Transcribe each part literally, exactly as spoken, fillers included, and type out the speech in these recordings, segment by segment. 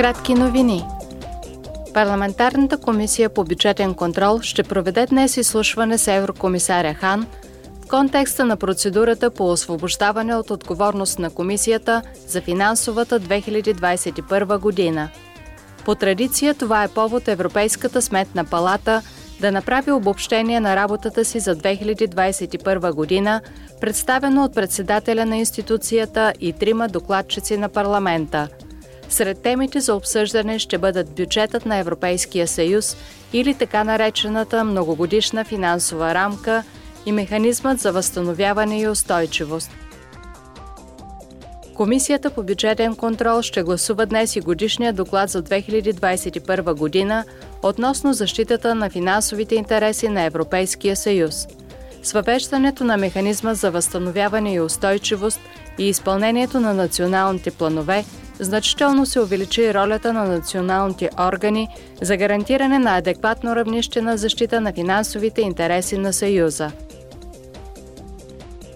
Кратки новини. Парламентарната комисия по бюджетен контрол ще проведе днес изслушване с еврокомисаря Хан в контекста на процедурата по освобождаване от отговорност на комисията за финансовата две хиляди двадесет и първа година. По традиция това е повод Европейската сметна палата да направи обобщение на работата си за две хиляди двадесет и първа година, представено от председателя на институцията и трима докладчици на парламента. Сред темите за обсъждане ще бъдат бюджетът на Европейския съюз или така наречената многогодишна финансова рамка и механизмът за възстановяване и устойчивост. Комисията по бюджетен контрол ще гласува днес и годишния доклад за две хиляди двадесет и първа година относно защитата на финансовите интереси на Европейския съюз. С въвеждането на механизма за възстановяване и устойчивост и изпълнението на националните планове, значително се увеличи ролята на националните органи за гарантиране на адекватно равнище на защита на финансовите интереси на Съюза.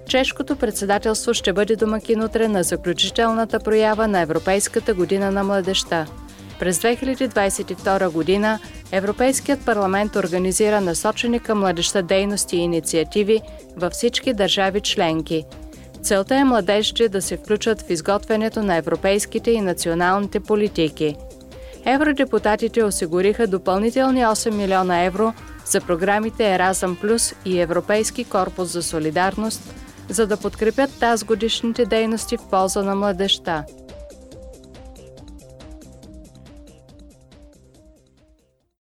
Чешкото председателство ще бъде домакин утре на заключителната проява на Европейската година на младежта. През две хиляди двадесет и втора година Европейският парламент организира насочени към младежта дейности и инициативи във всички държави членки. Целта е младежите да се включат в изготвянето на европейските и националните политики. Евродепутатите осигуриха допълнителни осем милиона евро за програмите Еразъм Плюс и Европейски корпус за солидарност, за да подкрепят тазгодишните дейности в полза на младежта.